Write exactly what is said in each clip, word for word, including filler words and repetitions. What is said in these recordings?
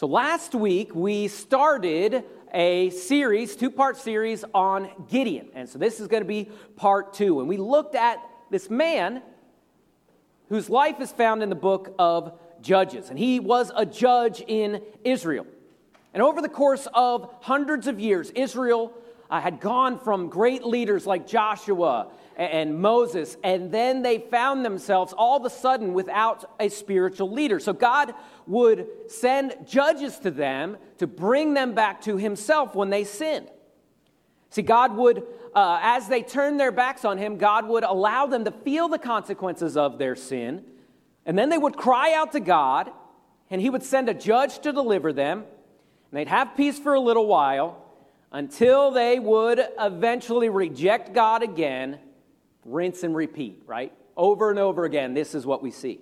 So last week we started a series, two-part series on Gideon. And so this is going to be part two. And we looked at this man whose life is found in the book of Judges. And he was a judge in Israel. And over the course of hundreds of years, Israel uh, had gone from great leaders like Joshua and, and Moses, and then they found themselves all of a sudden without a spiritual leader. So God would send judges to them to bring them back to himself when they sinned. See, God would, uh, as they turned their backs on him, God would allow them to feel the consequences of their sin, and then they would cry out to God, and he would send a judge to deliver them. And they'd have peace for a little while until they would eventually reject God again, rinse and repeat, right? Over and over again, this is what we see.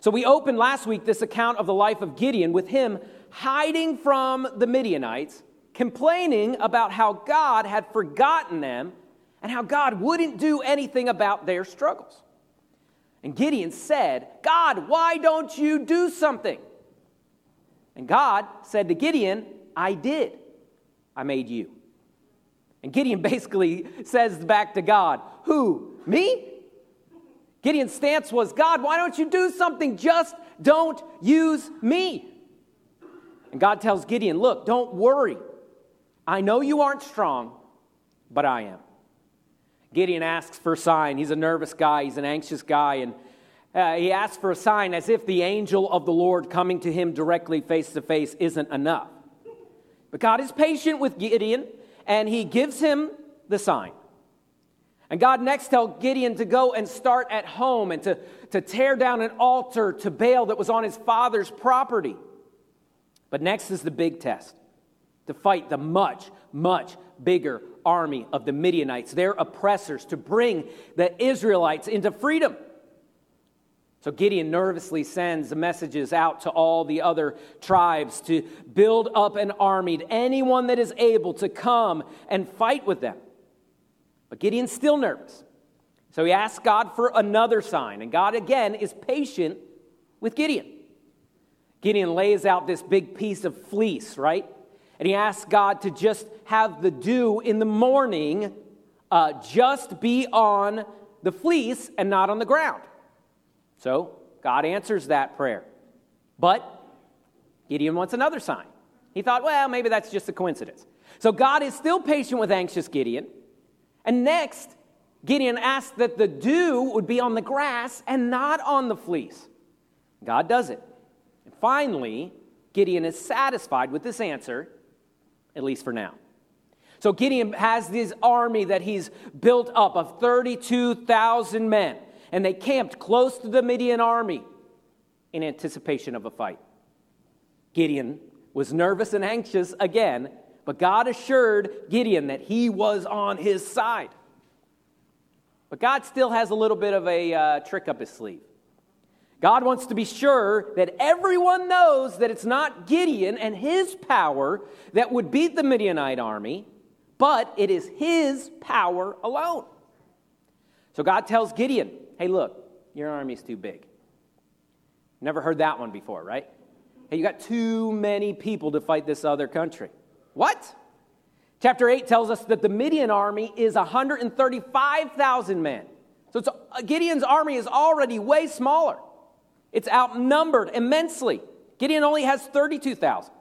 So we opened last week this account of the life of Gideon with him hiding from the Midianites, complaining about how God had forgotten them and how God wouldn't do anything about their struggles. And Gideon said, "God, why don't you do something?" And God said to Gideon, "I did. I made you." And Gideon basically says back to God, "Who? Me?" Gideon's stance was, "God, why don't you do something? Just don't use me." And God tells Gideon, "Look, don't worry. I know you aren't strong, but I am." Gideon asks for a sign. He's a nervous guy. He's an anxious guy. And Uh, he asked for a sign as if the angel of the Lord coming to him directly face to face isn't enough. But God is patient with Gideon, and he gives him the sign. And God next tells Gideon to go and start at home and to, to tear down an altar to Baal that was on his father's property. But next is the big test, to fight the much, much bigger army of the Midianites, their oppressors, to bring the Israelites into freedom. So Gideon nervously sends messages out to all the other tribes to build up an army, to anyone that is able to come and fight with them. But Gideon's still nervous. So he asks God for another sign. And God, again, is patient with Gideon. Gideon lays out this big piece of fleece, right? And he asks God to just have the dew in the morning uh, just be on the fleece and not on the ground. So God answers that prayer. But Gideon wants another sign. He thought, well, maybe that's just a coincidence. So God is still patient with anxious Gideon. And next, Gideon asked that the dew would be on the grass and not on the fleece. God does it. And finally, Gideon is satisfied with this answer, at least for now. So Gideon has this army that he's built up of thirty-two thousand men. And they camped close to the Midian army in anticipation of a fight. Gideon was nervous and anxious again, but God assured Gideon that he was on his side. But God still has a little bit of a uh, trick up his sleeve. God wants to be sure that everyone knows that it's not Gideon and his power that would beat the Midianite army, but it is his power alone. So God tells Gideon, "Hey, look, your army's too big." Never heard that one before, right? Hey, you got too many people to fight this other country. What? Chapter eight tells us that the Midian army is one hundred thirty-five thousand men. So it's, Gideon's army is already way smaller. It's outnumbered immensely. Gideon only has thirty-two thousand.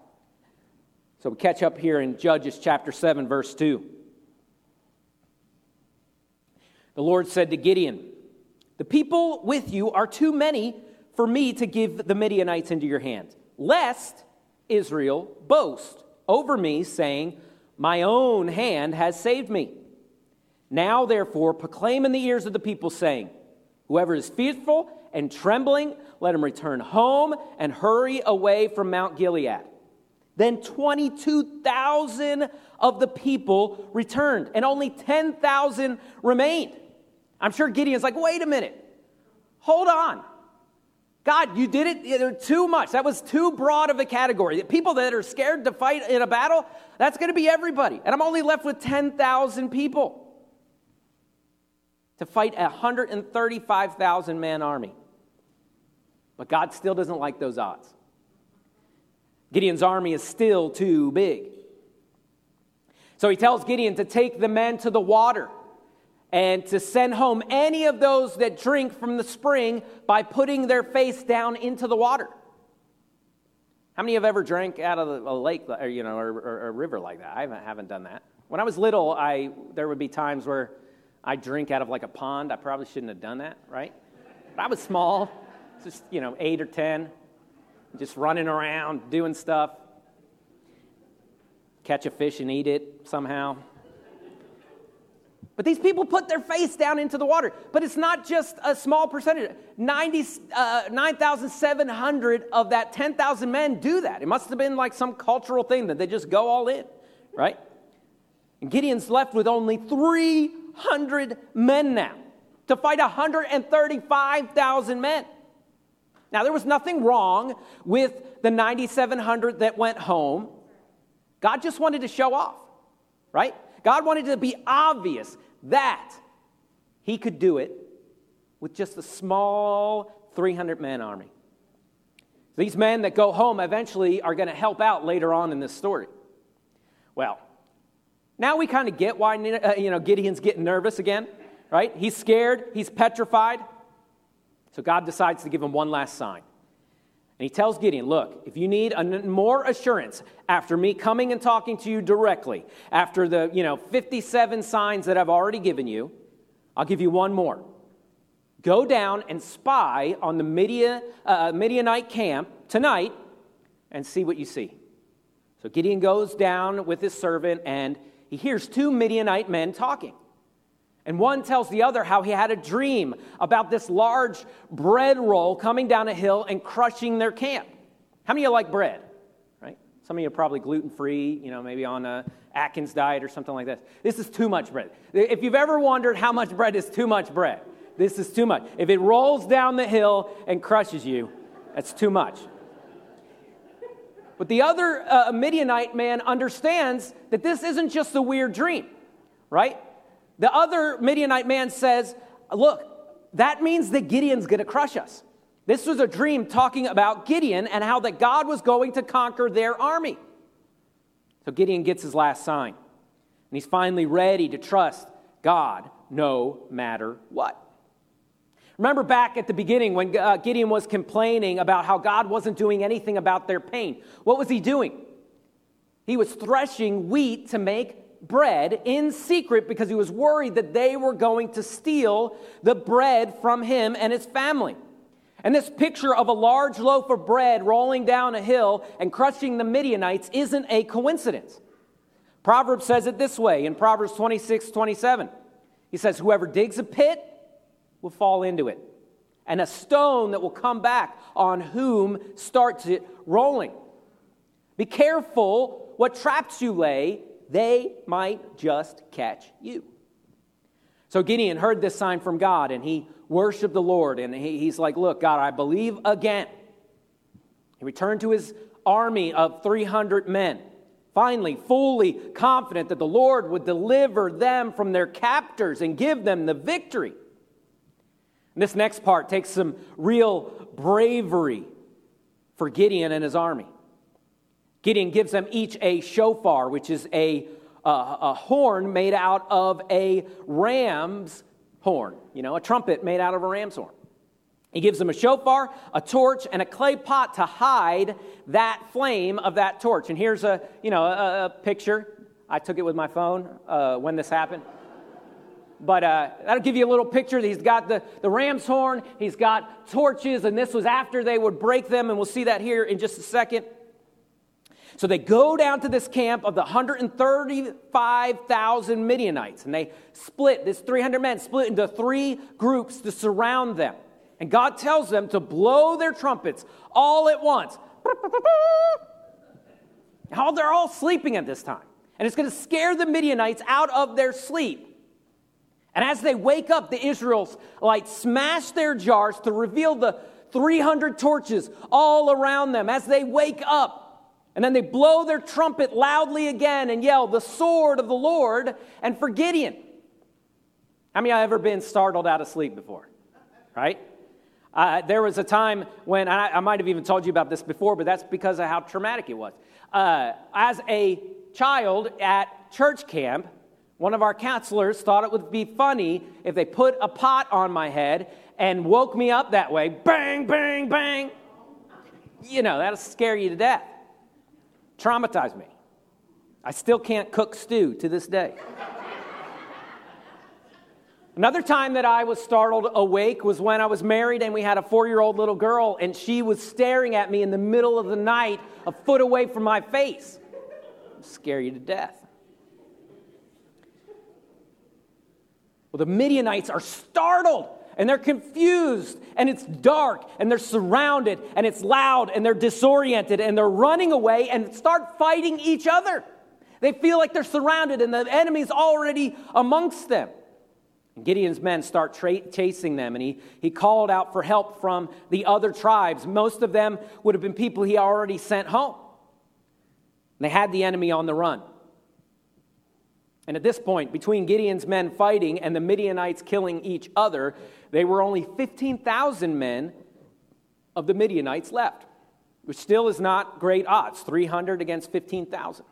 So we catch up here in Judges chapter seven, verse two. The Lord said to Gideon, "The people with you are too many for me to give the Midianites into your hand, lest Israel boast over me, saying, 'My own hand has saved me.' Now, therefore, proclaim in the ears of the people, saying, 'Whoever is fearful and trembling, let him return home and hurry away from Mount Gilead.' Then twenty-two thousand of the people returned, and only ten thousand remained." I'm sure Gideon's like, "Wait a minute. Hold on. God, you did it too much. That was too broad of a category. People that are scared to fight in a battle, that's going to be everybody. And I'm only left with ten thousand people to fight a one hundred thirty-five thousand man army." But God still doesn't like those odds. Gideon's army is still too big. So he tells Gideon to take the men to the water and to send home any of those that drink from the spring by putting their face down into the water. How many have ever drank out of a lake, or, you know, or, or a river like that? I haven't, haven't done that. When I was little, I there would be times where I drink out of like a pond. I probably shouldn't have done that, right? But I was small, just, you know, eight or ten, just running around, doing stuff. Catch a fish and eat it somehow. But these people put their face down into the water. But it's not just a small percentage. nine thousand seven hundred of that ten thousand men do that. It must have been like some cultural thing that they just go all in, right? And Gideon's left with only three hundred men now to fight one hundred thirty-five thousand men. Now, there was nothing wrong with the nine thousand seven hundred that went home. God just wanted to show off, right? God wanted to be obvious that he could do it with just a small three hundred man army. These men that go home eventually are going to help out later on in this story. Well, now we kind of get why uh, you know Gideon's getting nervous again, right? He's scared. He's petrified. So God decides to give him one last sign. And he tells Gideon, look, if you need a n- more assurance after me coming and talking to you directly, after the, you know, fifty-seven signs that I've already given you, I'll give you one more. Go down and spy on the Midian, uh, Midianite camp tonight and see what you see. So Gideon goes down with his servant and he hears two Midianite men talking. And one tells the other how he had a dream about this large bread roll coming down a hill and crushing their camp. How many of you like bread? Right? Some of you are probably gluten-free, you know, maybe on a Atkins diet or something like this. This is too much bread. If you've ever wondered how much bread is too much bread, this is too much. If it rolls down the hill and crushes you, that's too much. But the other uh, Midianite man understands that this isn't just a weird dream, right? The other Midianite man says, look, that means that Gideon's going to crush us. This was a dream talking about Gideon and how that God was going to conquer their army. So Gideon gets his last sign, and he's finally ready to trust God no matter what. Remember back at the beginning when Gideon was complaining about how God wasn't doing anything about their pain. What was he doing? He was threshing wheat to make bread in secret because he was worried that they were going to steal the bread from him and his family. And this picture of a large loaf of bread rolling down a hill and crushing the Midianites isn't a coincidence. Proverbs says it this way in Proverbs twenty-six twenty-seven. He says, whoever digs a pit will fall into it, and a stone that will come back on whom starts it rolling. Be careful what traps you lay. They might just catch you. So Gideon heard this sign from God, and he worshiped the Lord, and he, he's like, look, God, I believe again. He returned to his army of three hundred men, finally fully confident that the Lord would deliver them from their captors and give them the victory. And this next part takes some real bravery for Gideon and his army. Gideon gives them each a shofar, which is a, a, a horn made out of a ram's horn, you know, a trumpet made out of a ram's horn. He gives them a shofar, a torch, and a clay pot to hide that flame of that torch. And here's a, you know, a, a picture. I took it with my phone uh, when this happened. But uh, that'll give you a little picture. He's got the, the ram's horn. He's got torches, and this was after they would break them, and we'll see that here in just a second. So they go down to this camp of the one hundred thirty-five thousand Midianites, and they split, this three hundred men split into three groups to surround them. And God tells them to blow their trumpets all at once. Now they're all sleeping at this time, and it's going to scare the Midianites out of their sleep. And as they wake up, the Israelites smash their jars to reveal the three hundred torches all around them as they wake up. And then they blow their trumpet loudly again and yell, the sword of the Lord, and for Gideon. How many of you have ever been startled out of sleep before? Right? Uh, there was a time when, I, I might have even told you about this before, but that's because of how traumatic it was. Uh, as a child at church camp, one of our counselors thought it would be funny if they put a pot on my head and woke me up that way. Bang, bang, bang. You know, that'll scare you to death. Traumatized me. I still can't cook stew to this day. Another time that I was startled awake was when I was married and we had a four-year-old little girl, and she was staring at me in the middle of the night, a foot away from my face. It'll scare you to death. Well, the Midianites are startled, and they're confused, and it's dark, and they're surrounded, and it's loud, and they're disoriented, and they're running away and start fighting each other. They feel like they're surrounded, and the enemy's already amongst them. Gideon's men start tra- chasing them, and he, he called out for help from the other tribes. Most of them would have been people he already sent home. And they had the enemy on the run. And at this point, between Gideon's men fighting and the Midianites killing each other, they were only fifteen thousand men of the Midianites left, which still is not great odds, three hundred against fifteen thousand.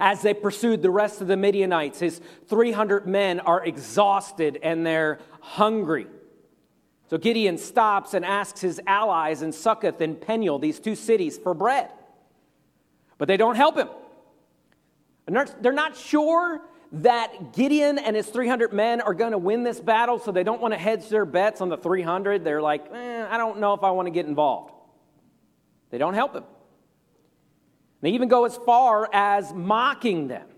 As they pursued the rest of the Midianites, his three hundred men are exhausted and they're hungry. So Gideon stops and asks his allies in Succoth and Peniel, these two cities, for bread. But they don't help him. And they're, they're not sure that Gideon and his three hundred men are going to win this battle, so they don't want to hedge their bets on the three hundred. They're like, eh, I don't know if I want to get involved. They don't help him. They even go as far as mocking them.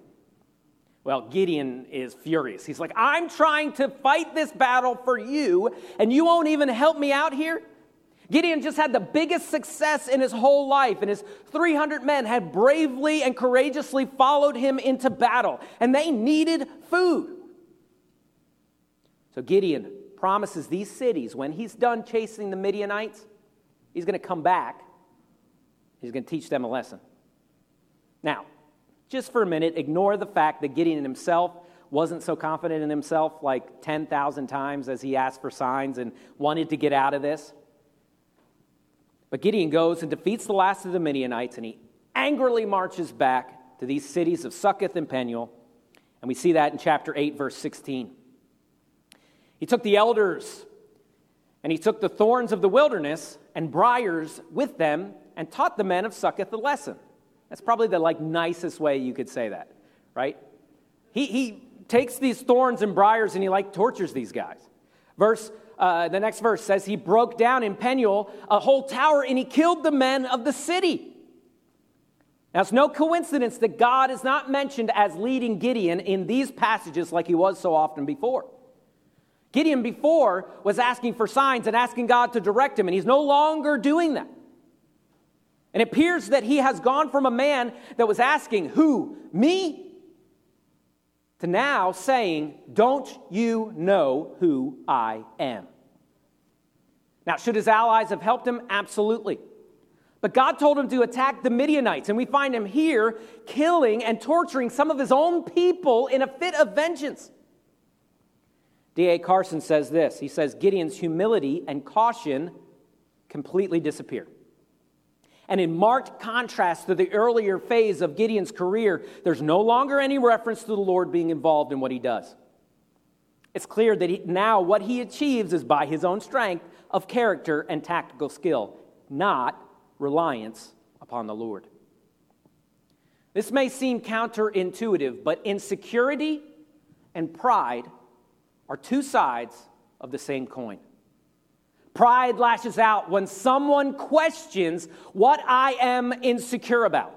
Well, Gideon is furious. He's like, I'm trying to fight this battle for you, and you won't even help me out here? Gideon just had the biggest success in his whole life, and his three hundred men had bravely and courageously followed him into battle, and they needed food. So Gideon promises these cities, when he's done chasing the Midianites, he's going to come back. He's going to teach them a lesson. Now, just for a minute, ignore the fact that Gideon himself wasn't so confident in himself like ten thousand times as he asked for signs and wanted to get out of this. But Gideon goes and defeats the last of the Midianites, and he angrily marches back to these cities of Succoth and Peniel, and we see that in chapter eight, verse sixteen. He took the elders, and he took the thorns of the wilderness and briars with them, and taught the men of Succoth a lesson. That's probably the like nicest way you could say that, right? He he takes these thorns and briars and he like tortures these guys. Verse uh, the next verse says he broke down in Peniel a whole tower and he killed the men of the city. Now it's no coincidence that God is not mentioned as leading Gideon in these passages like he was so often before. Gideon before was asking for signs and asking God to direct him, and he's no longer doing that. And it appears that he has gone from a man that was asking, who, me? To now saying, don't you know who I am? Now, should his allies have helped him? Absolutely. But God told him to attack the Midianites, and we find him here killing and torturing some of his own people in a fit of vengeance. D A Carson says this. He says, Gideon's humility and caution completely disappear. And in marked contrast to the earlier phase of Gideon's career, there's no longer any reference to the Lord being involved in what he does. It's clear that he, now what he achieves is by his own strength of character and tactical skill, not reliance upon the Lord. This may seem counterintuitive, but insecurity and pride are two sides of the same coin. Pride lashes out when someone questions what I am insecure about.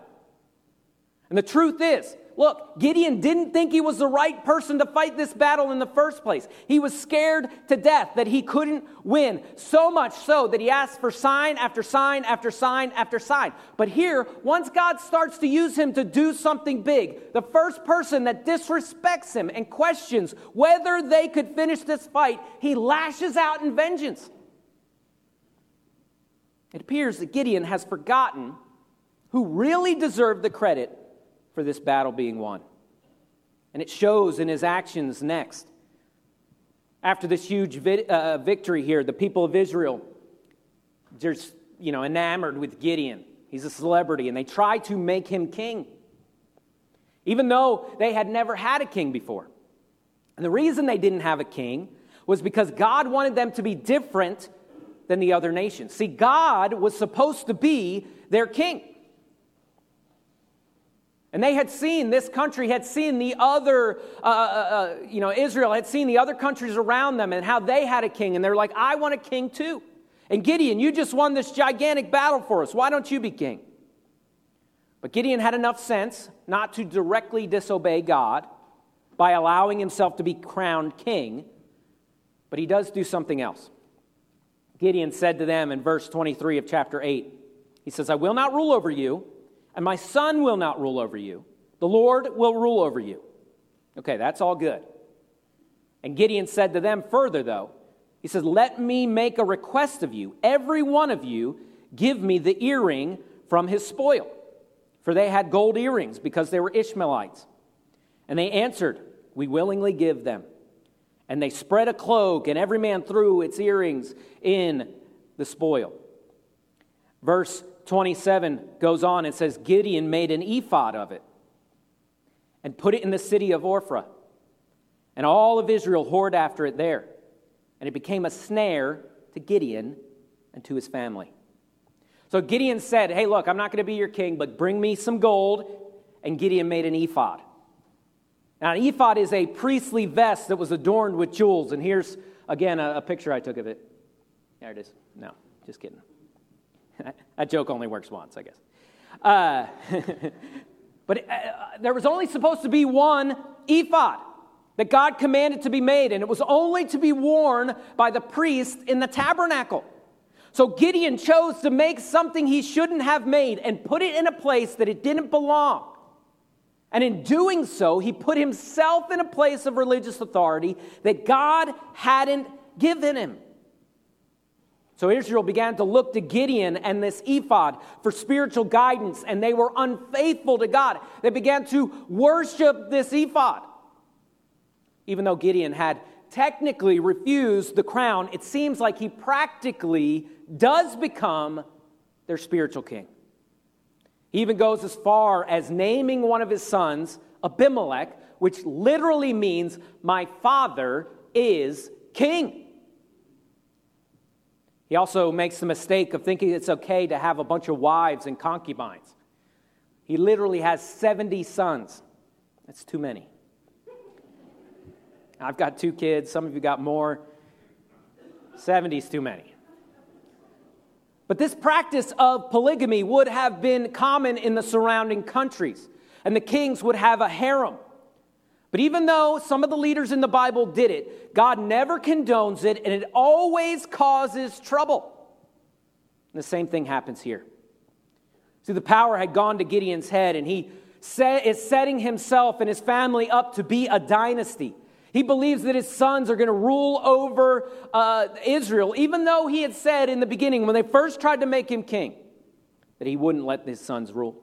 And the truth is, look, Gideon didn't think he was the right person to fight this battle in the first place. He was scared to death that he couldn't win, so much so that he asked for sign after sign after sign after sign. But here, once God starts to use him to do something big, the first person that disrespects him and questions whether they could finish this fight, he lashes out in vengeance. It appears that Gideon has forgotten who really deserved the credit for this battle being won. And it shows in his actions next. After this huge vi- uh, victory here, the people of Israel, they're, you know, enamored with Gideon. He's a celebrity, and they try to make him king, even though they had never had a king before. And the reason they didn't have a king was because God wanted them to be different than the other nations. See, God was supposed to be their king. And they had seen, this country had seen the other, uh, uh, you know, Israel had seen the other countries around them and how they had a king. And they're like, I want a king too. And Gideon, you just won this gigantic battle for us. Why don't you be king? But Gideon had enough sense not to directly disobey God by allowing himself to be crowned king. But he does do something else. Gideon said to them in verse twenty-three of chapter eight, he says, I will not rule over you, and my son will not rule over you. The Lord will rule over you. Okay, that's all good. And Gideon said to them further, though, he says, let me make a request of you. Every one of you give me the earring from his spoil. For they had gold earrings because they were Ishmaelites. And they answered, we willingly give them. And they spread a cloak, and every man threw its earrings in the spoil. Verse twenty-seven goes on and says, Gideon made an ephod of it and put it in the city of Ophrah. And all of Israel whored after it there. And it became a snare to Gideon and to his family. So Gideon said, hey, look, I'm not going to be your king, but bring me some gold. And Gideon made an ephod. Now, an ephod is a priestly vest that was adorned with jewels. And here's, again, a, a picture I took of it. There it is. No, just kidding. That joke only works once, I guess. Uh, but it, uh, there was only supposed to be one ephod that God commanded to be made. And it was only to be worn by the priest in the tabernacle. So Gideon chose to make something he shouldn't have made and put it in a place that it didn't belong. And in doing so, he put himself in a place of religious authority that God hadn't given him. So Israel began to look to Gideon and this ephod for spiritual guidance, and they were unfaithful to God. They began to worship this ephod. Even though Gideon had technically refused the crown, it seems like he practically does become their spiritual king. He even goes as far as naming one of his sons Abimelech, which literally means, my father is king. He also makes the mistake of thinking it's okay to have a bunch of wives and concubines. He literally has seventy sons. That's too many. I've got two kids. Some of you got more. seventy is too many. But this practice of polygamy would have been common in the surrounding countries, and the kings would have a harem. But even though some of the leaders in the Bible did it, God never condones it, and it always causes trouble. And the same thing happens here. See, the power had gone to Gideon's head, and he is setting himself and his family up to be a dynasty. He believes that his sons are going to rule over uh, Israel, even though he had said in the beginning, when they first tried to make him king, that he wouldn't let his sons rule.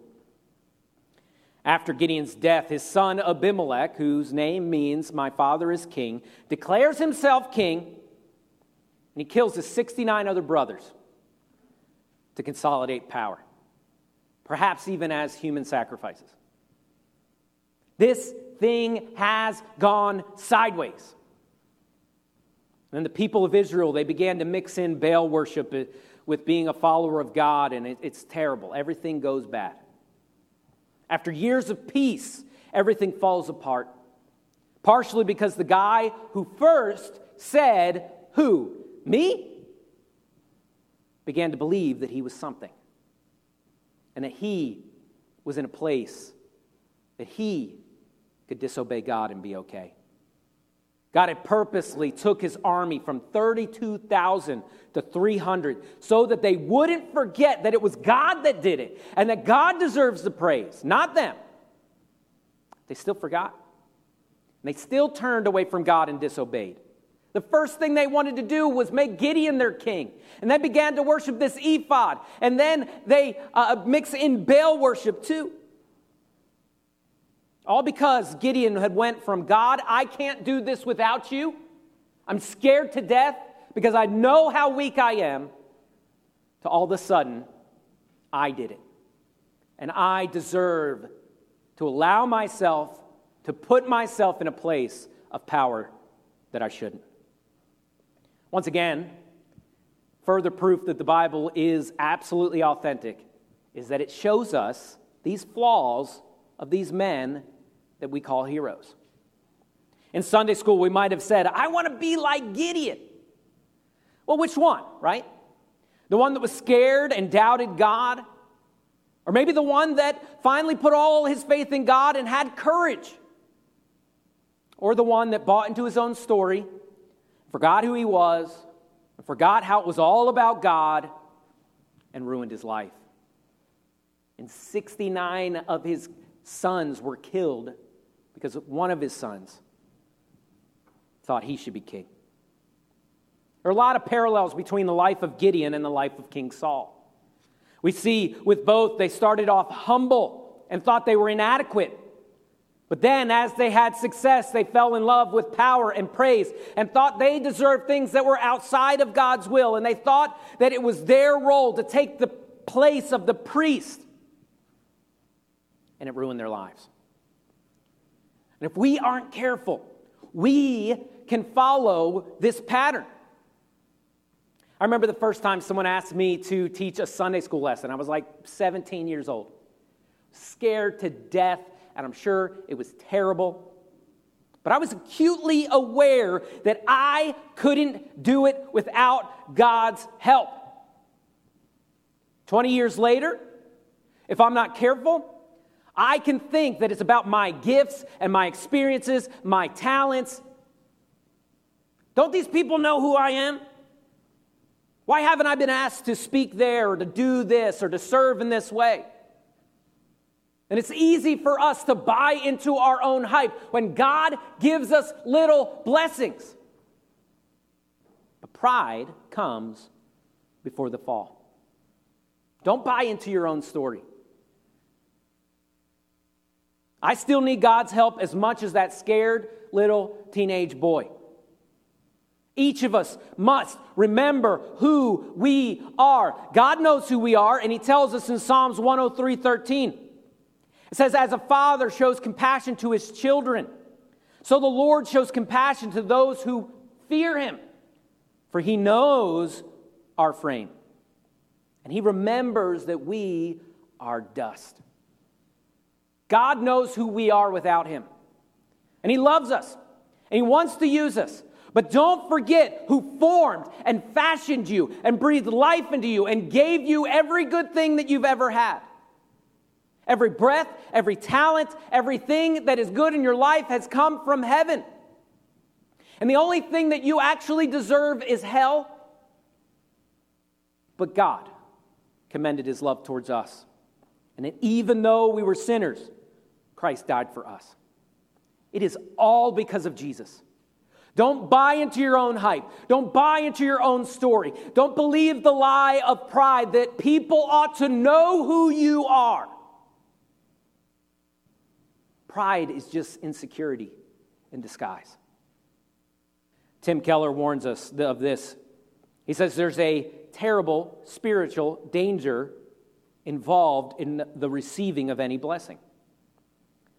After Gideon's death, his son Abimelech, whose name means my father is king, declares himself king, and he kills his sixty-nine other brothers to consolidate power, perhaps even as human sacrifices. This thing has gone sideways. And then the people of Israel, they began to mix in Baal worship with being a follower of God, and it, it's terrible. Everything goes bad. After years of peace, everything falls apart, partially because the guy who first said, who, me? Began to believe that he was something, and that he was in a place that he could disobey God and be okay. God had purposely took his army from thirty-two thousand to three hundred so that they wouldn't forget that it was God that did it and that God deserves the praise, not them. They still forgot. And they still turned away from God and disobeyed. The first thing they wanted to do was make Gideon their king. And they began to worship this ephod. And then they uh, mix in Baal worship too. All because Gideon had went from, God, I can't do this without you, I'm scared to death because I know how weak I am, to all of a sudden, I did it. And I deserve to allow myself to put myself in a place of power that I shouldn't. Once again, further proof that the Bible is absolutely authentic is that it shows us these flaws of these men that we call heroes. In Sunday school, we might have said, I want to be like Gideon. Well, which one, right? The one that was scared and doubted God? Or maybe the one that finally put all his faith in God and had courage? Or the one that bought into his own story, forgot who he was, forgot how it was all about God, and ruined his life? And sixty-nine of his sons were killed because one of his sons thought he should be king. There are a lot of parallels between the life of Gideon and the life of King Saul. We see with both, they started off humble and thought they were inadequate. But then, as they had success, they fell in love with power and praise and thought they deserved things that were outside of God's will. And they thought that it was their role to take the place of the priest. And it ruined their lives. And if we aren't careful, we can follow this pattern. I remember the first time someone asked me to teach a Sunday school lesson. I was like seventeen years old, scared to death, and I'm sure it was terrible. But I was acutely aware that I couldn't do it without God's help. twenty years later, if I'm not careful, I can think that it's about my gifts and my experiences, my talents. Don't these people know who I am? Why haven't I been asked to speak there or to do this or to serve in this way? And it's easy for us to buy into our own hype when God gives us little blessings. But pride comes before the fall. Don't buy into your own story. I still need God's help as much as that scared little teenage boy. Each of us must remember who we are. God knows who we are, and he tells us in Psalms one oh three thirteen. It says, as a father shows compassion to his children, so the Lord shows compassion to those who fear him, for he knows our frame, and he remembers that we are dust. God knows who we are without him, and he loves us, and he wants to use us. But don't forget who formed and fashioned you and breathed life into you and gave you every good thing that you've ever had. Every breath, every talent, everything that is good in your life has come from heaven. And the only thing that you actually deserve is hell. But God commended his love towards us, and that even though we were sinners, Christ died for us. It is all because of Jesus. Don't buy into your own hype. Don't buy into your own story. Don't believe the lie of pride that people ought to know who you are. Pride is just insecurity in disguise. Tim Keller warns us of this. He says there's a terrible spiritual danger involved in the receiving of any blessing.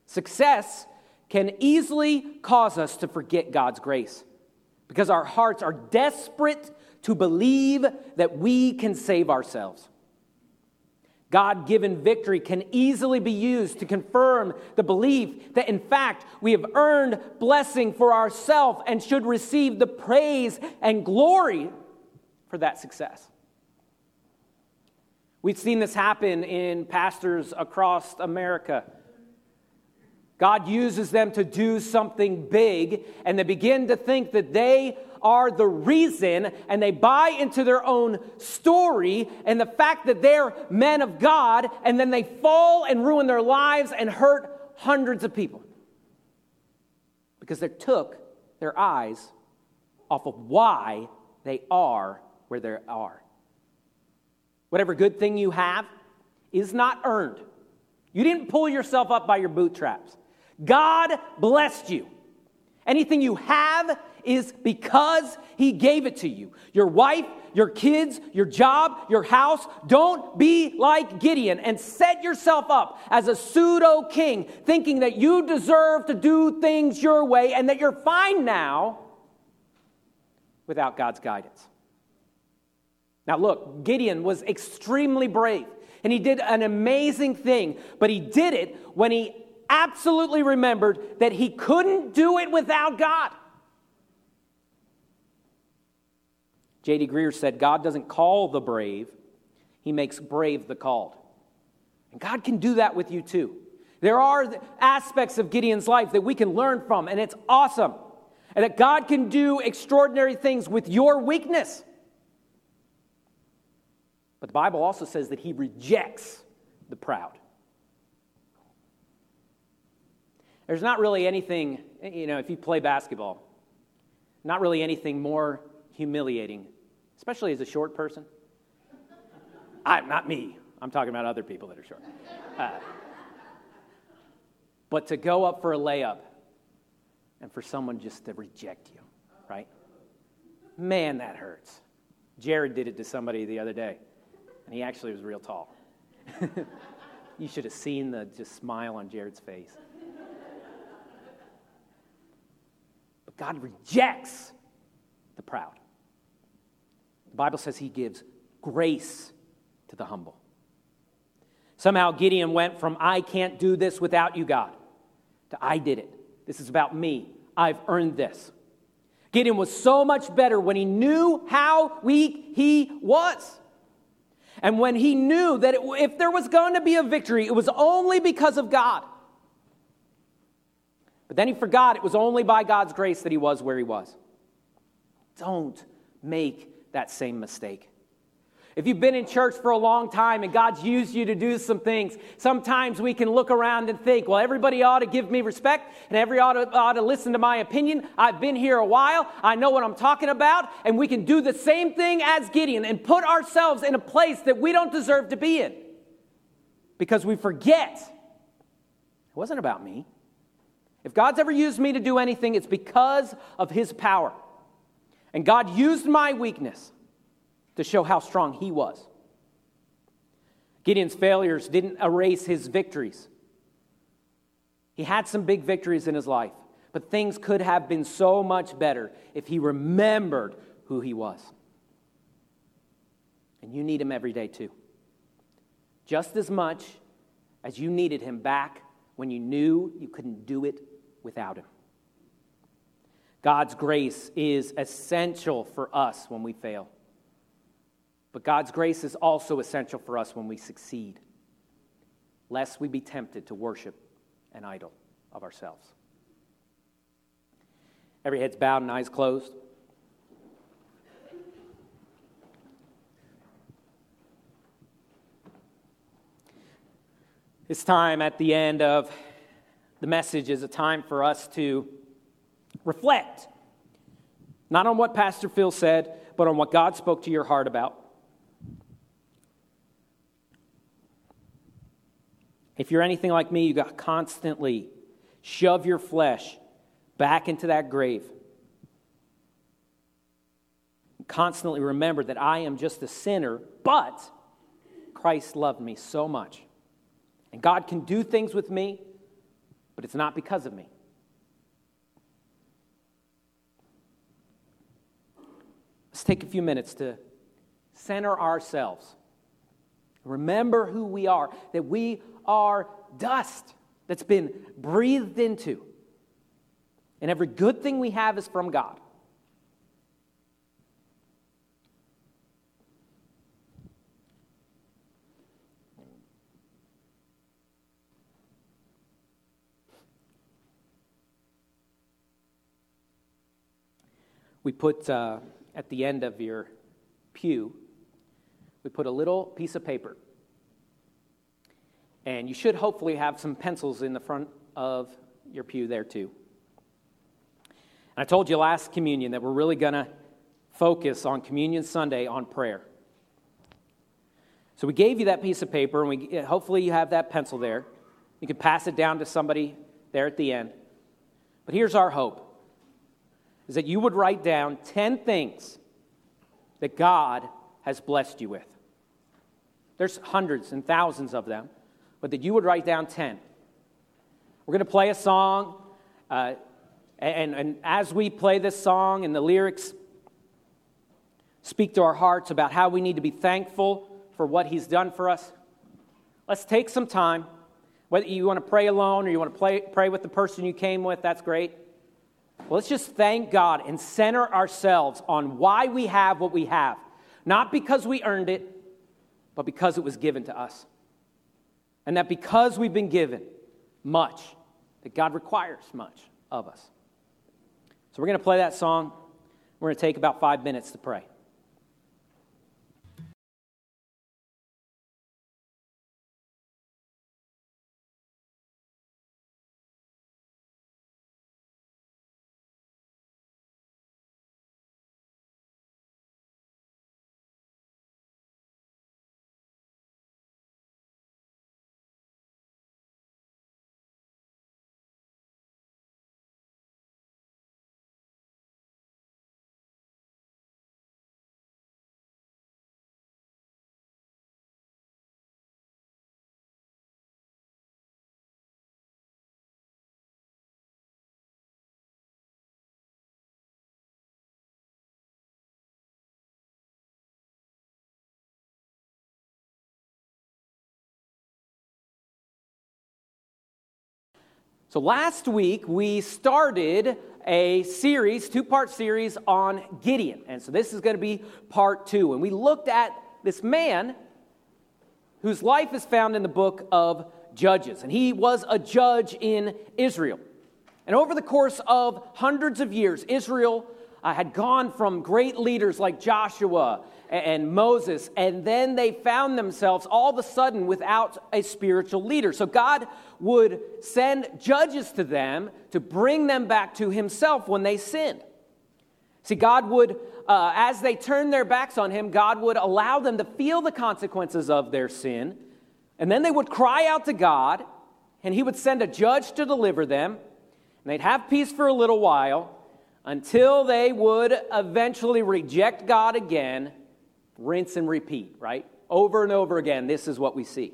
Success can easily cause us to forget God's grace because our hearts are desperate to believe that we can save ourselves. God-given victory can easily be used to confirm the belief that, in fact, we have earned blessing for ourselves and should receive the praise and glory for that success. We've seen this happen in pastors across America. God uses them to do something big, and they begin to think that they are the reason, and they buy into their own story and the fact that they're men of God, and then they fall and ruin their lives and hurt hundreds of people because they took their eyes off of why they are where they are. Whatever good thing you have is not earned. You didn't pull yourself up by your bootstraps. God blessed you, Anything you have is because he gave it to you. Your wife, your kids, your job, your house. Don't be like Gideon and set yourself up as a pseudo-king, thinking that you deserve to do things your way and that you're fine now without God's guidance. Now look, Gideon was extremely brave, and he did an amazing thing, but he did it when he absolutely remembered that he couldn't do it without God. J D Greer said, God doesn't call the brave, he makes brave the called. And God can do that with you too. There are aspects of Gideon's life that we can learn from, and it's awesome. And that God can do extraordinary things with your weakness. But the Bible also says that he rejects the proud. There's not really anything, you know, if you play basketball, not really anything more humiliating, especially as a short person. I, not me. I'm talking about other people that are short. Uh, but to go up for a layup and for someone just to reject you, right? Man, that hurts. Jared did it to somebody the other day, and he actually was real tall. You should have seen the just smile on Jared's face. But God rejects the proud. The Bible says he gives grace to the humble. Somehow Gideon went from, I can't do this without you, God, to I did it. This is about me. I've earned this. Gideon was so much better when he knew how weak he was. And when he knew that it, if there was going to be a victory, it was only because of God. But then he forgot it was only by God's grace that he was where he was. Don't make that same mistake. If you've been in church for a long time and God's used you to do some things, sometimes we can look around and think, well, everybody ought to give me respect and everybody ought to, ought to listen to my opinion. I've been here a while. I know what I'm talking about. And we can do the same thing as Gideon and put ourselves in a place that we don't deserve to be in because we forget it wasn't about me. If God's ever used me to do anything, it's because of his power. And God used my weakness to show how strong he was. Gideon's failures didn't erase his victories. He had some big victories in his life, but things could have been so much better if he remembered who he was. And you need him every day too. Just as much as you needed him back when you knew you couldn't do it without him. God's grace is essential for us when we fail. But God's grace is also essential for us when we succeed, lest we be tempted to worship an idol of ourselves. Every head's bowed and eyes closed. This time at the end of the message is a time for us to reflect, not on what Pastor Phil said, but on what God spoke to your heart about. If you're anything like me, you got to constantly shove your flesh back into that grave. Constantly remember that I am just a sinner, but Christ loved me so much. And God can do things with me, but it's not because of me. Let's take a few minutes to center ourselves. Remember who we are, that we are dust that's been breathed into. And every good thing we have is from God. We put uh, at the end of your pew, we put a little piece of paper. And you should hopefully have some pencils in the front of your pew there too. And I told you last communion that we're really going to focus on Communion Sunday on prayer. So we gave you that piece of paper, and we hopefully you have that pencil there. You can pass it down to somebody there at the end. But here's our hope. is that you would write down ten things that God has blessed you with. There's hundreds and thousands of them, but that you would write down ten. We're going to play a song, uh, and, and as we play this song and the lyrics speak to our hearts about how we need to be thankful for what He's done for us, let's take some time. Whether you want to pray alone or you want to play, pray with the person you came with, that's great. Well, let's just thank God and center ourselves on why we have what we have. Not because we earned it, but because it was given to us. And that because we've been given much, that God requires much of us. So we're going to play that song. We're going to take about five minutes to pray. So last week, we started a series, two-part series on Gideon. And so this is going to be part two. And we looked at this man whose life is found in the book of Judges. And he was a judge in Israel. And over the course of hundreds of years, Israel uh, had gone from great leaders like Joshua and, and Moses. And then they found themselves all of a sudden without a spiritual leader. So God would send judges to them to bring them back to Himself when they sinned. See, God would, uh, as they turned their backs on Him, God would allow them to feel the consequences of their sin, and then they would cry out to God, and He would send a judge to deliver them, and they'd have peace for a little while until they would eventually reject God again, rinse and repeat, right? Over and over again, this is what we see.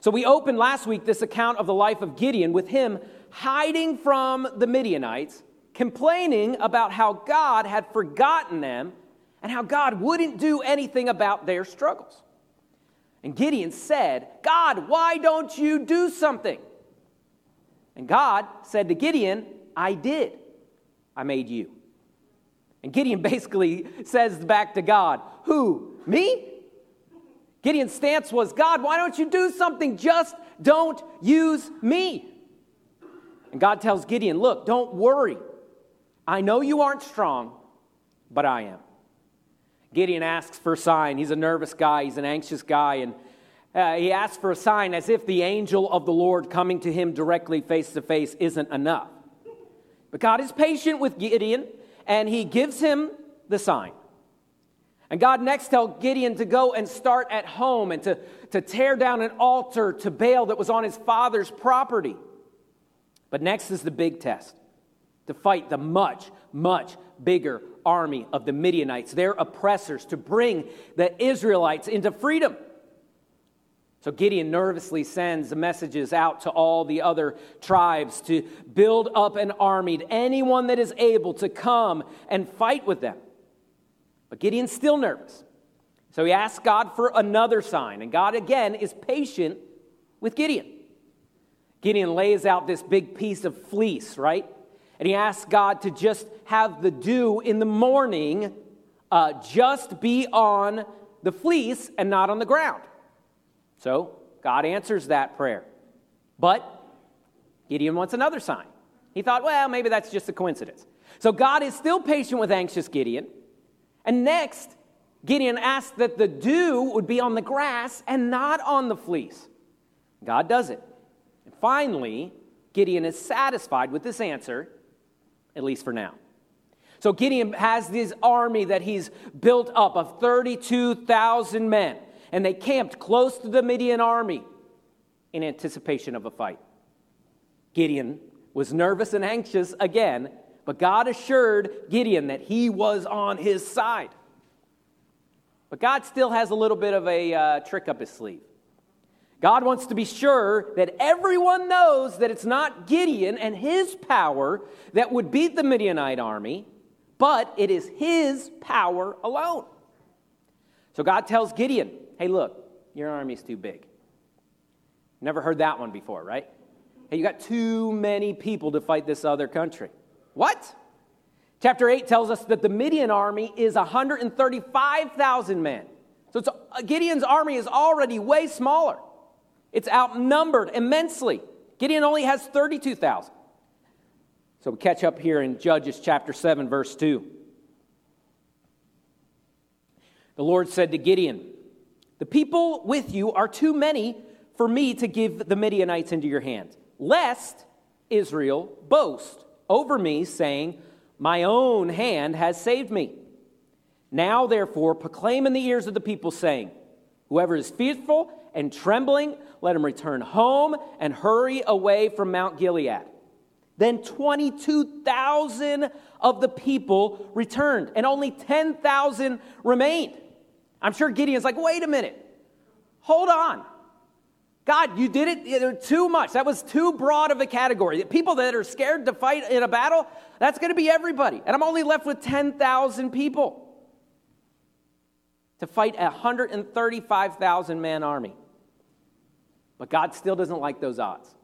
So we opened last week this account of the life of Gideon with him hiding from the Midianites, complaining about how God had forgotten them and how God wouldn't do anything about their struggles. And Gideon said, "God, why don't you do something?" And God said to Gideon, "I did. I made you." And Gideon basically says back to God, "Who, me?" Gideon's stance was, "God, why don't you do something? Just don't use me." And God tells Gideon, "Look, don't worry. I know you aren't strong, but I am." Gideon asks for a sign. He's a nervous guy. He's an anxious guy. And uh, he asks for a sign as if the angel of the Lord coming to him directly face to face isn't enough. But God is patient with Gideon, and He gives him the sign. And God next tells Gideon to go and start at home and to, to tear down an altar to Baal that was on his father's property. But next is the big test, to fight the much, much bigger army of the Midianites, their oppressors, to bring the Israelites into freedom. So Gideon nervously sends messages out to all the other tribes to build up an army, to anyone that is able to come and fight with them. But Gideon's still nervous. So he asks God for another sign. And God, again, is patient with Gideon. Gideon lays out this big piece of fleece, right? And he asks God to just have the dew in the morning uh, just be on the fleece and not on the ground. So God answers that prayer. But Gideon wants another sign. He thought, well, maybe that's just a coincidence. So God is still patient with anxious Gideon. And next, Gideon asked that the dew would be on the grass and not on the fleece. God does it. And finally, Gideon is satisfied with this answer, at least for now. So Gideon has this army that he's built up of thirty-two thousand men, and they camped close to the Midian army in anticipation of a fight. Gideon was nervous and anxious again, But God assured Gideon that he was on his side. But God still has a little bit of a uh, trick up his sleeve. God wants to be sure that everyone knows that it's not Gideon and his power that would beat the Midianite army, but it is his power alone. So God tells Gideon, hey, look, your army's too big. Never heard that one before, right? Hey, you got too many people to fight this other country. What? Chapter eight tells us that the Midian army is one hundred thirty-five thousand men. So it's, Gideon's army is already way smaller. It's outnumbered immensely. Gideon only has thirty-two thousand. So we catch up here in Judges chapter seven, verse two. The Lord said to Gideon, the people with you are too many for me to give the Midianites into your hand, lest Israel boast over me, saying, my own hand has saved me. Now, therefore, proclaim in the ears of the people, saying, whoever is fearful and trembling, let him return home and hurry away from Mount Gilead. Then twenty-two thousand of the people returned, and only ten thousand remained. I'm sure Gideon's like, wait a minute. Hold on. God, you did it too much. That was too broad of a category. The people that are scared to fight in a battle, that's going to be everybody. And I'm only left with ten thousand people to fight a one hundred thirty-five thousand man army. But God still doesn't like those odds.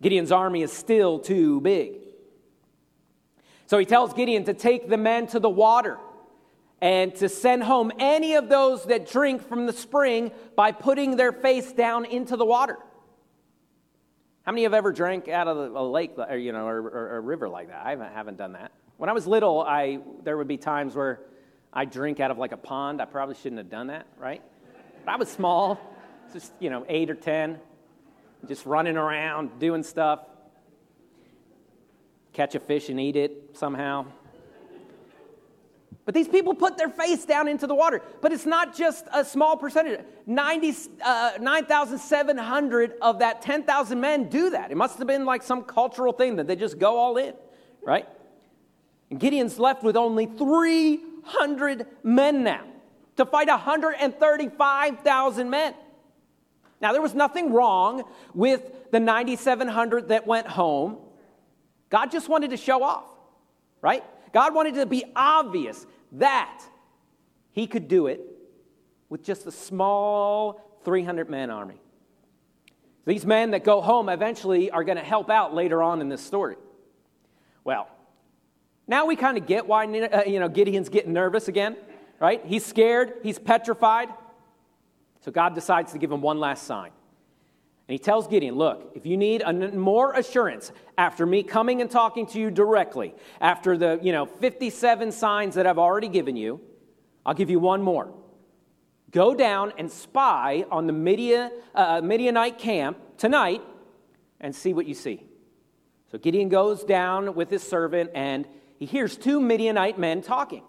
Gideon's army is still too big. So he tells Gideon to take the men to the water and to send home any of those that drink from the spring by putting their face down into the water. How many have ever drank out of a lake or, you know, or, or a river like that? I haven't, haven't done that. When I was little, I there would be times where I drink out of like a pond. I probably shouldn't have done that, right? But I was small, just, you know, eight or ten, just running around, doing stuff. Catch a fish and eat it somehow. But these people put their face down into the water. But it's not just a small percentage. ninety, uh, nine thousand seven hundred of that ten thousand men do that. It must have been like some cultural thing that they just go all in, right? And Gideon's left with only three hundred men now to fight one hundred thirty-five thousand men. Now, there was nothing wrong with the nine thousand seven hundred that went home. God just wanted to show off, right? God wanted to be obvious that he could do it with just a small three hundred man army. These men that go home eventually are going to help out later on in this story. Well, now we kind of get why uh, you know Gideon's getting nervous again, right? He's scared. He's petrified. So God decides to give him one last sign. And he tells Gideon, look, if you need a n- more assurance after me coming and talking to you directly, after the you know fifty-seven signs that I've already given you, I'll give you one more. Go down and spy on the Midian, uh, Midianite camp tonight and see what you see. So Gideon goes down with his servant and he hears two Midianite men talking.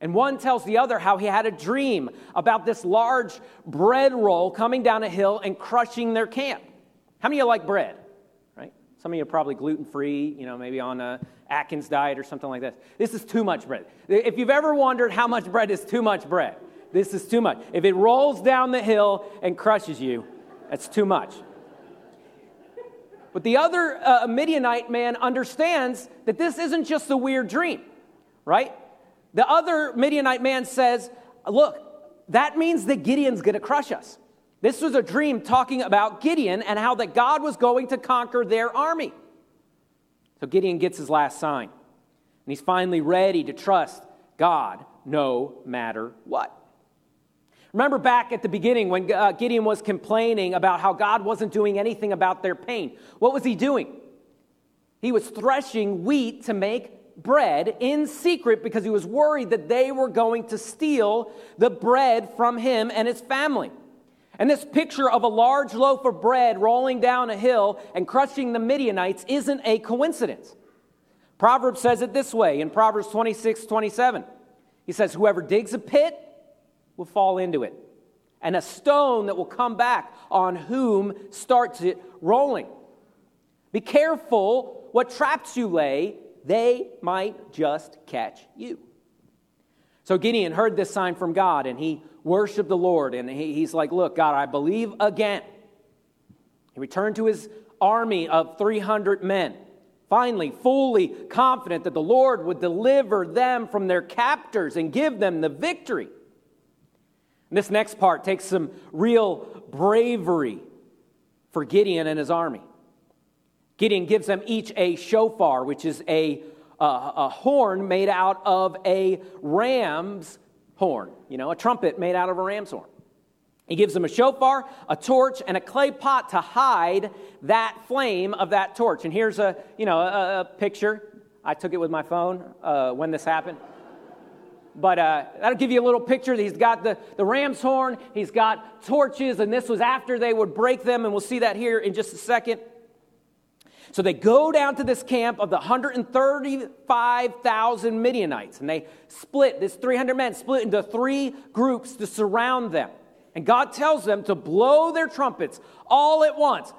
And one tells the other how he had a dream about this large bread roll coming down a hill and crushing their camp. How many of you like bread? Right? Some of you are probably gluten-free, you know, maybe on a Atkins diet or something like that. This is too much bread. If you've ever wondered how much bread is too much bread, this is too much. If it rolls down the hill and crushes you, that's too much. But the other uh, Midianite man understands that this isn't just a weird dream, right? The other Midianite man says, look, that means that Gideon's going to crush us. This was a dream talking about Gideon and how that God was going to conquer their army. So Gideon gets his last sign, and he's finally ready to trust God no matter what. Remember back at the beginning when uh, Gideon was complaining about how God wasn't doing anything about their pain. What was he doing? He was threshing wheat to make bread in secret because he was worried that they were going to steal the bread from him and his family. And this picture of a large loaf of bread rolling down a hill and crushing the Midianites isn't a coincidence. Proverbs says it this way in Proverbs twenty-six twenty-seven. He says, whoever digs a pit will fall into it, and a stone that will come back on whom starts it rolling. Be careful what traps you lay, they might just catch you. So Gideon heard this sign from God, and he worshiped the Lord, and he, he's like, look, God, I believe again. He returned to his army of three hundred men, finally fully confident that the Lord would deliver them from their captors and give them the victory. And this next part takes some real bravery for Gideon and his army. Gideon gives them each a shofar, which is a Uh, a horn made out of a ram's horn, you know, a trumpet made out of a ram's horn. He gives them a shofar, a torch, and a clay pot to hide that flame of that torch. And here's a, you know, a, a picture. I took it with my phone uh, when this happened. But uh, that'll give you a little picture. He's got the, the ram's horn. He's got torches. And this was after they would break them. And we'll see that here in just a second. So they go down to this camp of the one hundred thirty-five thousand Midianites, and they split, this three hundred men split into three groups to surround them. And God tells them to blow their trumpets all at once.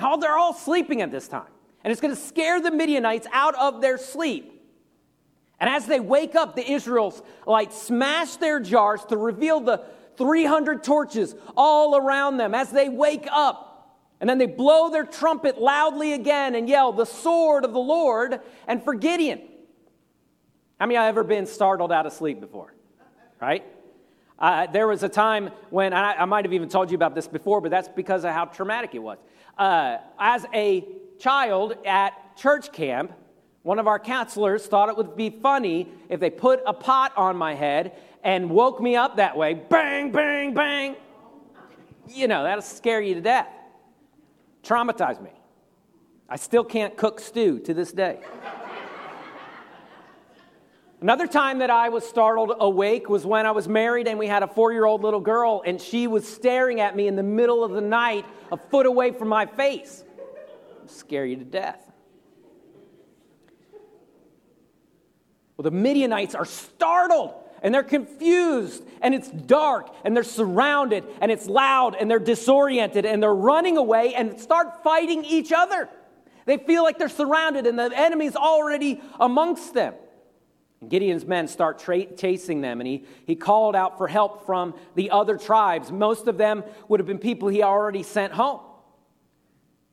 Now they're all sleeping at this time, and it's going to scare the Midianites out of their sleep. And as they wake up, the Israelites smash their jars to reveal the three hundred torches all around them as they wake up. And then they blow their trumpet loudly again and yell, the sword of the Lord, and for Gideon. How many of you have ever been startled out of sleep before? Right? Uh, there was a time when, I, I might have even told you about this before, but that's because of how traumatic it was. Uh, as a child at church camp, one of our counselors thought it would be funny if they put a pot on my head and woke me up that way. Bang, bang, bang. You know, that'll scare you to death. Traumatized me. I still can't cook stew to this day. Another time that I was startled awake was when I was married and we had a four-year-old little girl, and she was staring at me in the middle of the night, a foot away from my face. It'll scare you to death. Well, the Midianites are startled, and they're confused, and it's dark, and they're surrounded, and it's loud, and they're disoriented, and they're running away and start fighting each other. They feel like they're surrounded, and the enemy's already amongst them. And Gideon's men start tra- chasing them, and he, he called out for help from the other tribes. Most of them would have been people he already sent home.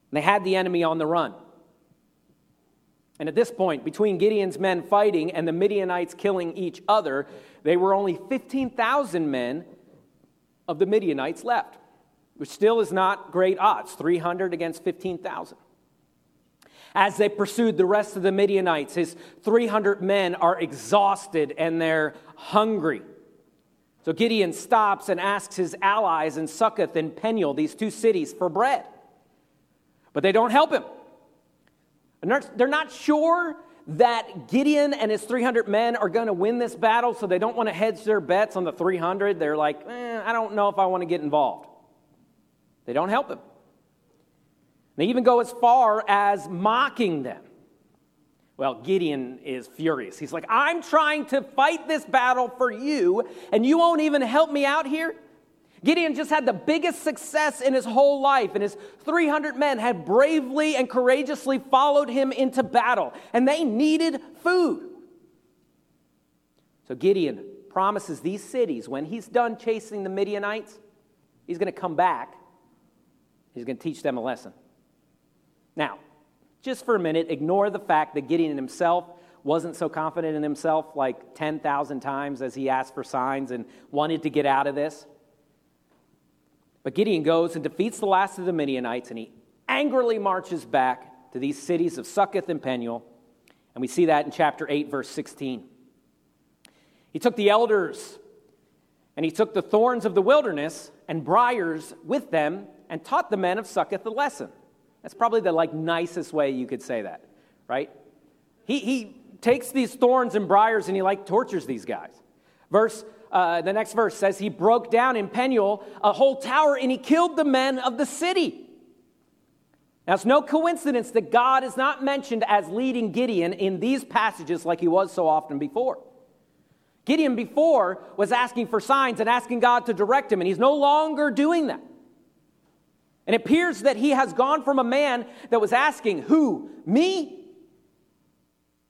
And they had the enemy on the run. And at this point, between Gideon's men fighting and the Midianites killing each other, they were only fifteen thousand men of the Midianites left, which still is not great odds, three hundred against fifteen thousand. As they pursued the rest of the Midianites, his three hundred men are exhausted and they're hungry. So Gideon stops and asks his allies in Succoth and Peniel, these two cities, for bread. But they don't help him. And they're not sure that Gideon and his three hundred men are going to win this battle, so they don't want to hedge their bets on the three hundred. They're like, eh, I don't know if I want to get involved. They don't help him. They even go as far as mocking them. Well, Gideon is furious. He's like, I'm trying to fight this battle for you, and you won't even help me out here? Gideon just had the biggest success in his whole life, and his three hundred men had bravely and courageously followed him into battle, and they needed food. So Gideon promises these cities, when he's done chasing the Midianites, he's going to come back. He's going to teach them a lesson. Now, just for a minute, ignore the fact that Gideon himself wasn't so confident in himself like ten thousand times as he asked for signs and wanted to get out of this. But Gideon goes and defeats the last of the Midianites, and he angrily marches back to these cities of Succoth and Peniel, and we see that in chapter eight, verse sixteen. He took the elders, and he took the thorns of the wilderness and briars with them, and taught the men of Succoth a lesson. That's probably the like nicest way you could say that, right? He he takes these thorns and briars, and he like tortures these guys. Verse. Uh, the next verse says, he broke down in Peniel a whole tower, and he killed the men of the city. Now, it's no coincidence that God is not mentioned as leading Gideon in these passages like he was so often before. Gideon before was asking for signs and asking God to direct him, and he's no longer doing that. And it appears that he has gone from a man that was asking, who, me?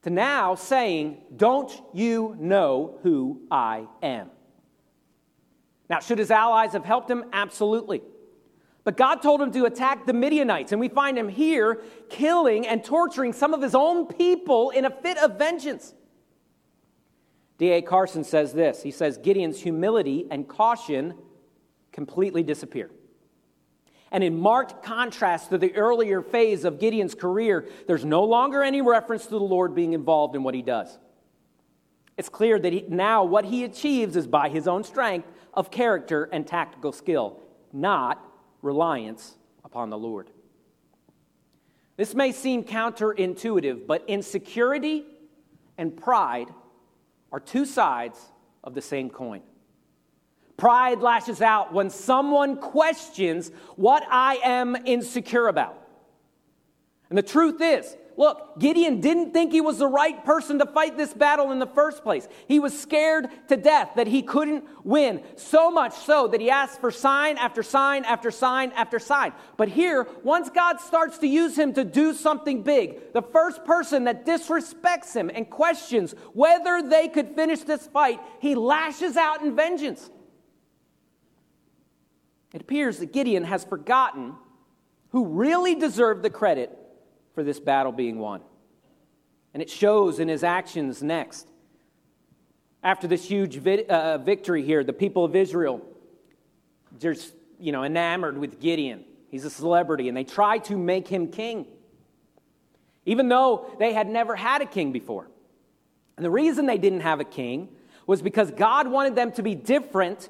To now saying, don't you know who I am? Now, should his allies have helped him? Absolutely. But God told him to attack the Midianites, and we find him here killing and torturing some of his own people in a fit of vengeance. D A Carson says this. He says, Gideon's humility and caution completely disappear. And in marked contrast to the earlier phase of Gideon's career, there's no longer any reference to the Lord being involved in what he does. It's clear that he, now what he achieves is by his own strength of character and tactical skill, not reliance upon the Lord. This may seem counterintuitive, but insecurity and pride are two sides of the same coin. Pride lashes out when someone questions what I am insecure about. And the truth is, look, Gideon didn't think he was the right person to fight this battle in the first place. He was scared to death that he couldn't win, so much so that he asked for sign after sign after sign after sign. But here, once God starts to use him to do something big, the first person that disrespects him and questions whether they could finish this fight, he lashes out in vengeance. It appears that Gideon has forgotten who really deserved the credit for this battle being won. And it shows in his actions next. After this huge vi- uh, victory here, the people of Israel, they're just, you know, enamored with Gideon. He's a celebrity, and they try to make him king, even though they had never had a king before. And the reason they didn't have a king was because God wanted them to be different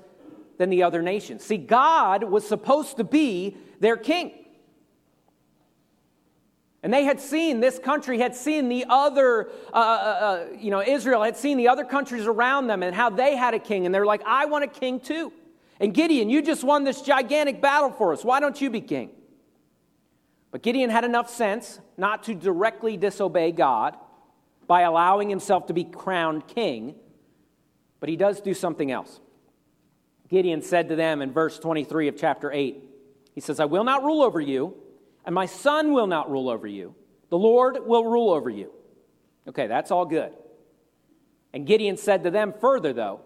than the other nations. See, God was supposed to be their king. And they had seen, this country had seen the other, uh, uh, you know, Israel had seen the other countries around them and how they had a king. And they're like, I want a king too. And Gideon, you just won this gigantic battle for us. Why don't you be king? But Gideon had enough sense not to directly disobey God by allowing himself to be crowned king. But he does do something else. Gideon said to them in verse twenty-three of chapter eight, he says, I will not rule over you. And my son will not rule over you. The Lord will rule over you. Okay, that's all good. And Gideon said to them further, though,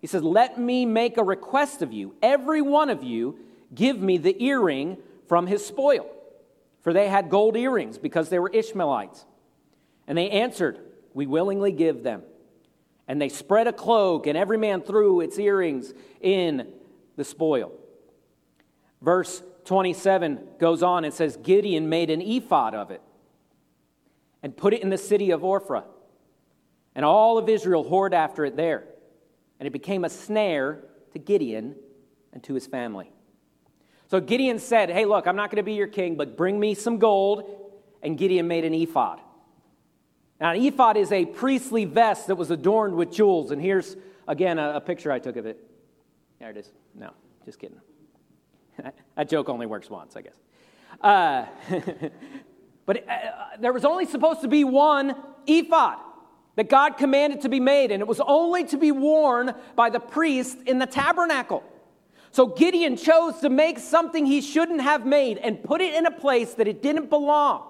he says, let me make a request of you. Every one of you give me the earring from his spoil. For they had gold earrings because they were Ishmaelites. And they answered, we willingly give them. And they spread a cloak, and every man threw its earrings in the spoil. Verse twenty-seven goes on and says, Gideon made an ephod of it and put it in the city of Ophrah. And all of Israel whored after it there. And it became a snare to Gideon and to his family. So Gideon said, hey, look, I'm not going to be your king, but bring me some gold. And Gideon made an ephod. Now, an ephod is a priestly vest that was adorned with jewels. And here's, again, a, a picture I took of it. There it is. No, just kidding. That joke only works once, I guess. Uh, but it, uh, there was only supposed to be one ephod that God commanded to be made, and it was only to be worn by the priest in the tabernacle. So Gideon chose to make something he shouldn't have made and put it in a place that it didn't belong.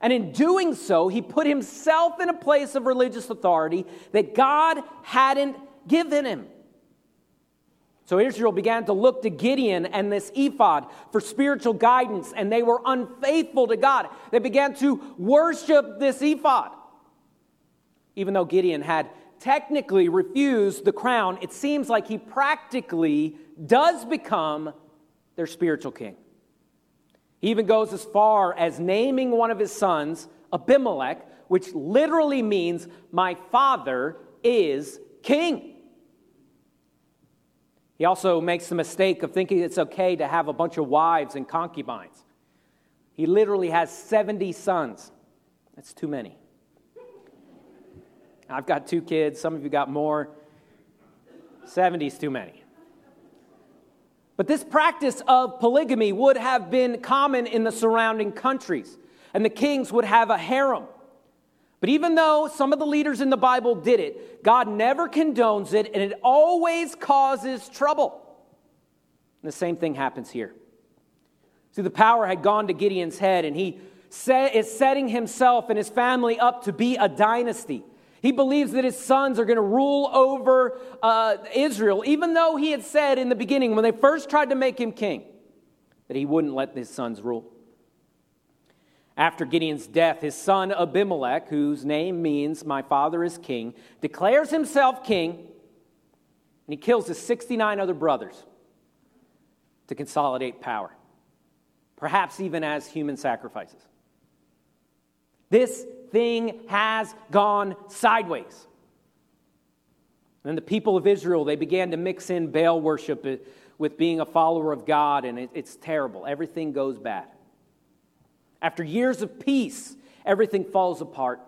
And in doing so, he put himself in a place of religious authority that God hadn't given him. So Israel began to look to Gideon and this ephod for spiritual guidance, and they were unfaithful to God. They began to worship this ephod. Even though Gideon had technically refused the crown, it seems like he practically does become their spiritual king. He even goes as far as naming one of his sons Abimelech, which literally means, my father is king. He also makes the mistake of thinking it's okay to have a bunch of wives and concubines. He literally has seventy sons. That's too many. I've got two kids. Some of you got more. seventy's too many. But this practice of polygamy would have been common in the surrounding countries, and the kings would have a harem. But even though some of the leaders in the Bible did it, God never condones it, and it always causes trouble. And the same thing happens here. See, the power had gone to Gideon's head, and he set, is setting himself and his family up to be a dynasty. He believes that his sons are going to rule over uh, Israel, even though he had said in the beginning, when they first tried to make him king, that he wouldn't let his sons rule. After Gideon's death, his son Abimelech, whose name means "my father is king," declares himself king, and he kills his sixty-nine other brothers to consolidate power, perhaps even as human sacrifices. This thing has gone sideways. And the people of Israel, they began to mix in Baal worship with being a follower of God, and it's terrible. Everything goes bad. After years of peace, everything falls apart,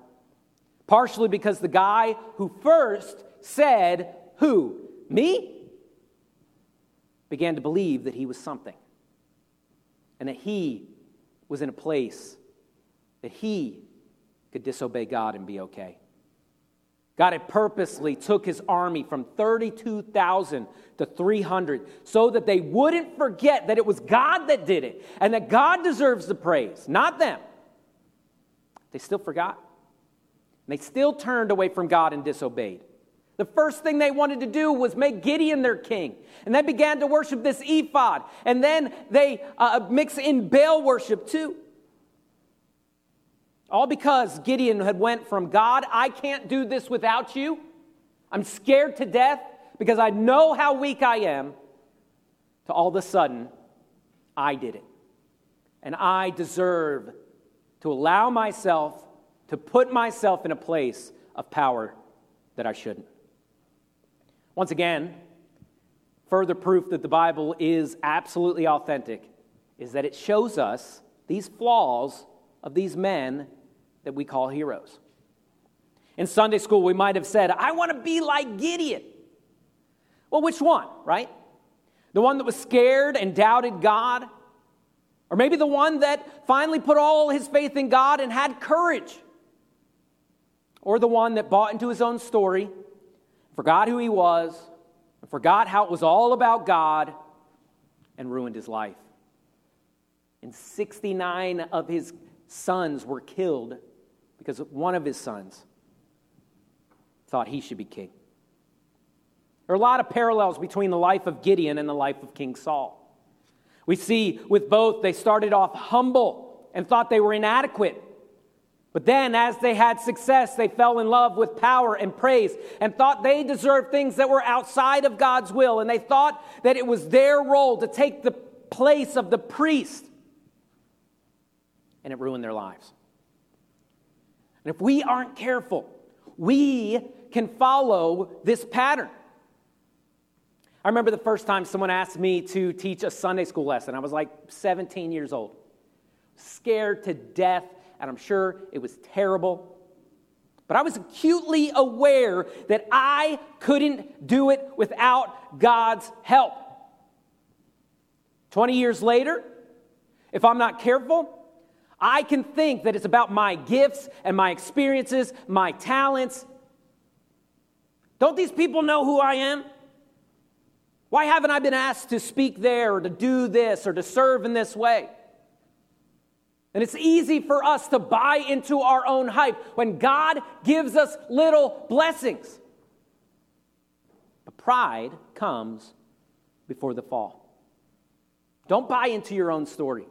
partially because the guy who first said, "Who, me?" began to believe that he was something, and that he was in a place that he could disobey God and be okay. God had purposely took his army from thirty-two thousand to three hundred so that they wouldn't forget that it was God that did it and that God deserves the praise, not them. They still forgot. They still turned away from God and disobeyed. The first thing they wanted to do was make Gideon their king. And they began to worship this ephod. And then they uh, mix in Baal worship too. All because Gideon had went from, "God, I can't do this without you. I'm scared to death because I know how weak I am," to all of a sudden, "I did it. And I deserve to allow myself to put myself in a place of power that I shouldn't." Once again, further proof that the Bible is absolutely authentic is that it shows us these flaws of these men that we call heroes. In Sunday school, we might have said, "I want to be like Gideon." Well, which one, right? The one that was scared and doubted God? Or maybe the one that finally put all his faith in God and had courage? Or the one that bought into his own story, forgot who he was, forgot how it was all about God, and ruined his life? And sixty-nine of his sons were killed because one of his sons thought he should be king. There are a lot of parallels between the life of Gideon and the life of King Saul. We see with both, they started off humble and thought they were inadequate. But then, as they had success, they fell in love with power and praise and thought they deserved things that were outside of God's will. And they thought that it was their role to take the place of the priest. And it ruined their lives. And if we aren't careful, we can follow this pattern. I remember the first time someone asked me to teach a Sunday school lesson. I was like seventeen years old, scared to death, and I'm sure it was terrible. But I was acutely aware that I couldn't do it without God's help. twenty years later, if I'm not careful, I can think that it's about my gifts and my experiences, my talents. Don't these people know who I am? Why haven't I been asked to speak there or to do this or to serve in this way? And it's easy for us to buy into our own hype when God gives us little blessings. But pride comes before the fall. Don't buy into your own story.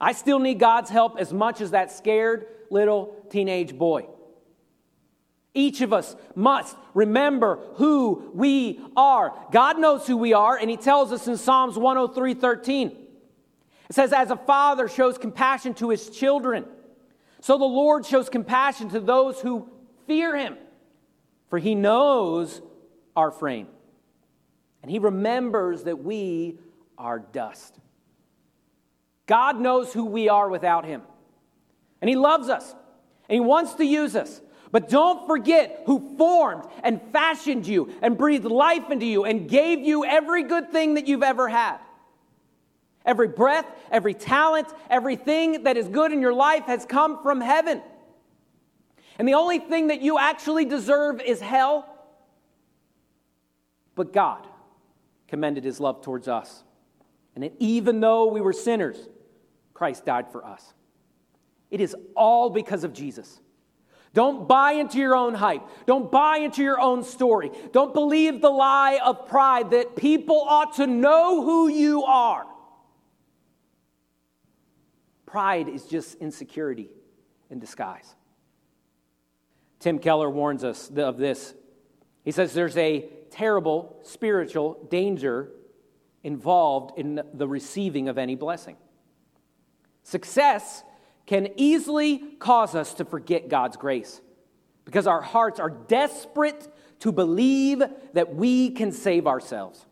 I still need God's help as much as that scared little teenage boy. Each of us must remember who we are. God knows who we are, and he tells us in Psalms one oh three thirteen. It says, "As a father shows compassion to his children, so the Lord shows compassion to those who fear him, for he knows our frame, and he remembers that we are dust." God knows who we are without him. And he loves us. And he wants to use us. But don't forget who formed and fashioned you and breathed life into you and gave you every good thing that you've ever had. Every breath, every talent, everything that is good in your life has come from heaven. And the only thing that you actually deserve is hell. But God commended his love towards us and that even though we were sinners, Christ died for us. It is all because of Jesus. Don't buy into your own hype. Don't buy into your own story. Don't believe the lie of pride that people ought to know who you are. Pride is just insecurity in disguise. Tim Keller warns us of this. He says there's a terrible spiritual danger involved in the receiving of any blessing. Success can easily cause us to forget God's grace because our hearts are desperate to believe that we can save ourselves.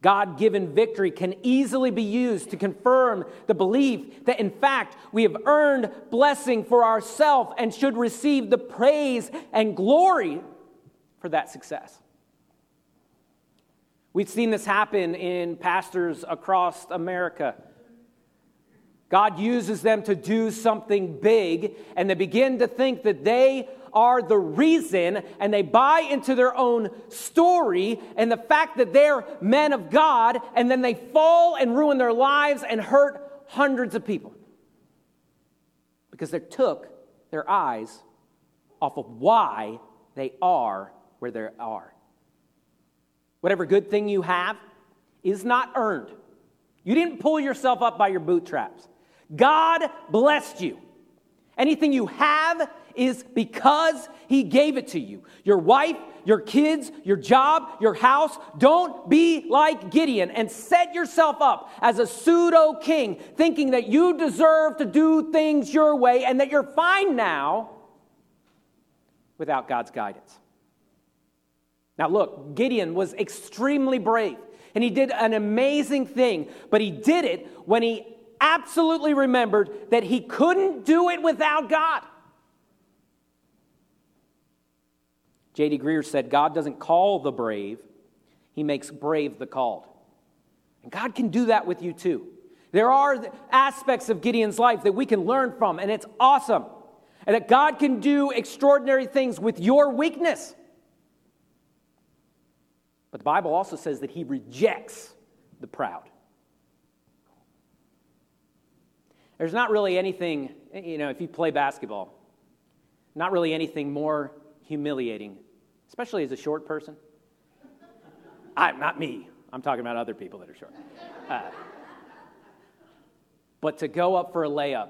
God-given victory can easily be used to confirm the belief that, in fact, we have earned blessing for ourselves and should receive the praise and glory for that success. We've seen this happen in pastors across America. God uses them to do something big, and they begin to think that they are the reason, and they buy into their own story and the fact that they're men of God, and then they fall and ruin their lives and hurt hundreds of people because they took their eyes off of why they are where they are. Whatever good thing you have is not earned. You didn't pull yourself up by your bootstraps. God blessed you. Anything you have is because He gave it to you. Your wife, your kids, your job, your house. Don't be like Gideon and set yourself up as a pseudo king, thinking that you deserve to do things your way and that you're fine now without God's guidance. Now look, Gideon was extremely brave, and he did an amazing thing, but he did it when he absolutely remembered that he couldn't do it without God. J D Greer said, God doesn't call the brave, He makes brave the called. And God can do that with you too. There are aspects of Gideon's life that we can learn from, and it's awesome. And that God can do extraordinary things with your weakness. But the Bible also says that He rejects the proud. There's not really anything, you know, if you play basketball, not really anything more humiliating, especially as a short person. I'm not me. I'm talking about other people that are short. Uh, but to go up for a layup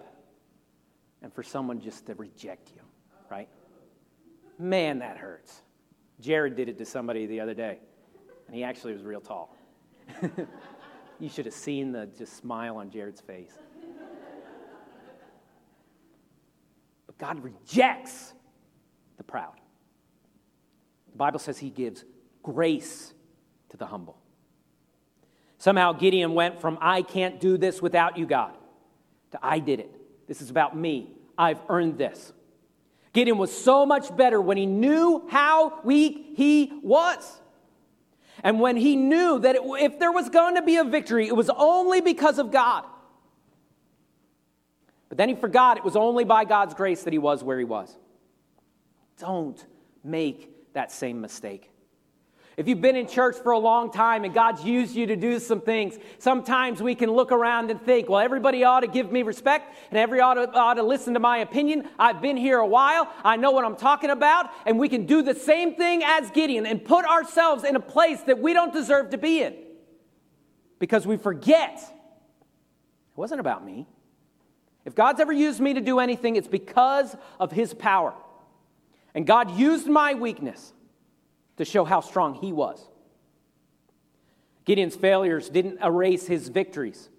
and for someone just to reject you, right? Man, that hurts. Jared did it to somebody the other day, and he actually was real tall. You should have seen the just smile on Jared's face. But God rejects the proud. The Bible says He gives grace to the humble. Somehow Gideon went from, I can't do this without you, God, to I did it. This is about me. I've earned this. Gideon was so much better when he knew how weak he was. And when he knew that it, if there was going to be a victory, it was only because of God. But then he forgot it was only by God's grace that he was where he was. Don't make that same mistake. If you've been in church for a long time and God's used you to do some things, sometimes we can look around and think, well, everybody ought to give me respect and everybody ought to, ought to listen to my opinion. I've been here a while. I know what I'm talking about. And we can do the same thing as Gideon and put ourselves in a place that we don't deserve to be in because we forget it wasn't about me. If God's ever used me to do anything, it's because of His power. And God used my weakness to show how strong He was. Gideon's failures didn't erase his victories.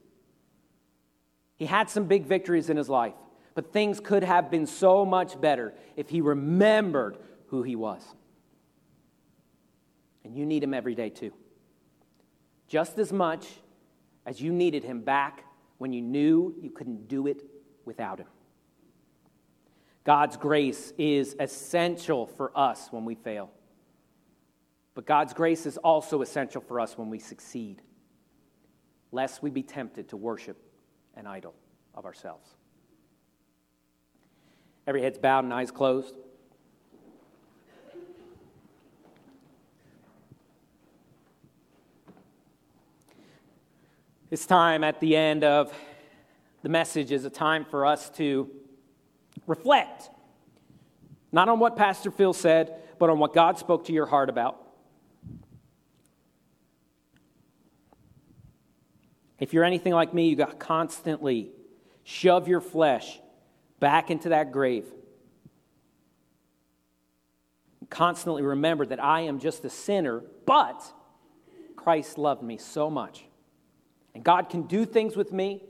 He had some big victories in his life, but things could have been so much better if he remembered who he was. And you need Him every day too. Just as much as you needed Him back when you knew you couldn't do it without Him. God's grace is essential for us when we fail. But God's grace is also essential for us when we succeed, lest we be tempted to worship an idol of ourselves. Every head's bowed and eyes closed. This time at the end of the message is a time for us to reflect, not on what Pastor Phil said, but on what God spoke to your heart about. If you're anything like me, you got to constantly shove your flesh back into that grave. Constantly remember that I am just a sinner, but Christ loved me so much. And God can do things with me,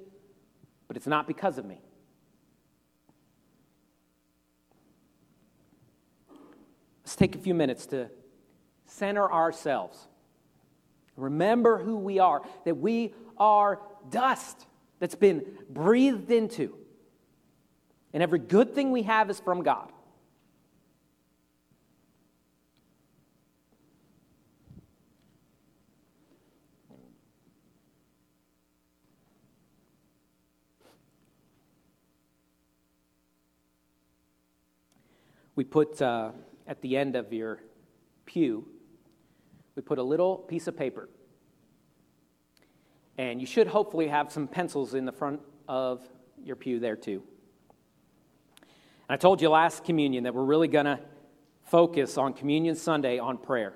but it's not because of me. Let's take a few minutes to center ourselves. Remember who we are, that we are dust that's been breathed into. And every good thing we have is from God. We put, uh, at the end of your pew, we put a little piece of paper. And you should hopefully have some pencils in the front of your pew there too. And I told you last communion that we're really going to focus on Communion Sunday on prayer.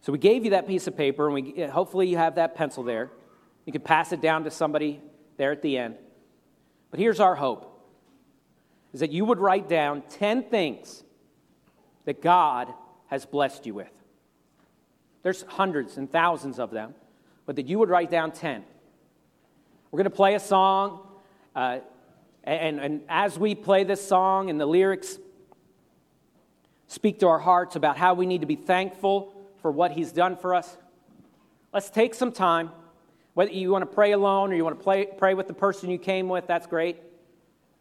So we gave you that piece of paper, and we hopefully you have that pencil there. You can pass it down to somebody there at the end. But here's our hope. Is that you would write down ten things that God has blessed you with. There's hundreds and thousands of them, but that you would write down ten. We're going to play a song, uh, and, and as we play this song and the lyrics speak to our hearts about how we need to be thankful for what He's done for us, let's take some time. Whether you want to pray alone or you want to play, pray with the person you came with, that's great.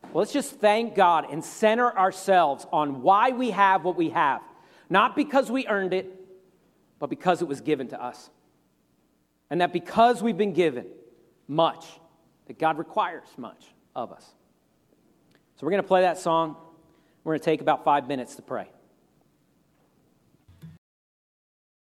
Well, let's just thank God and center ourselves on why we have what we have. Not because we earned it, but because it was given to us. And that because we've been given much, that God requires much of us. So we're going to play that song. We're going to take about five minutes to pray.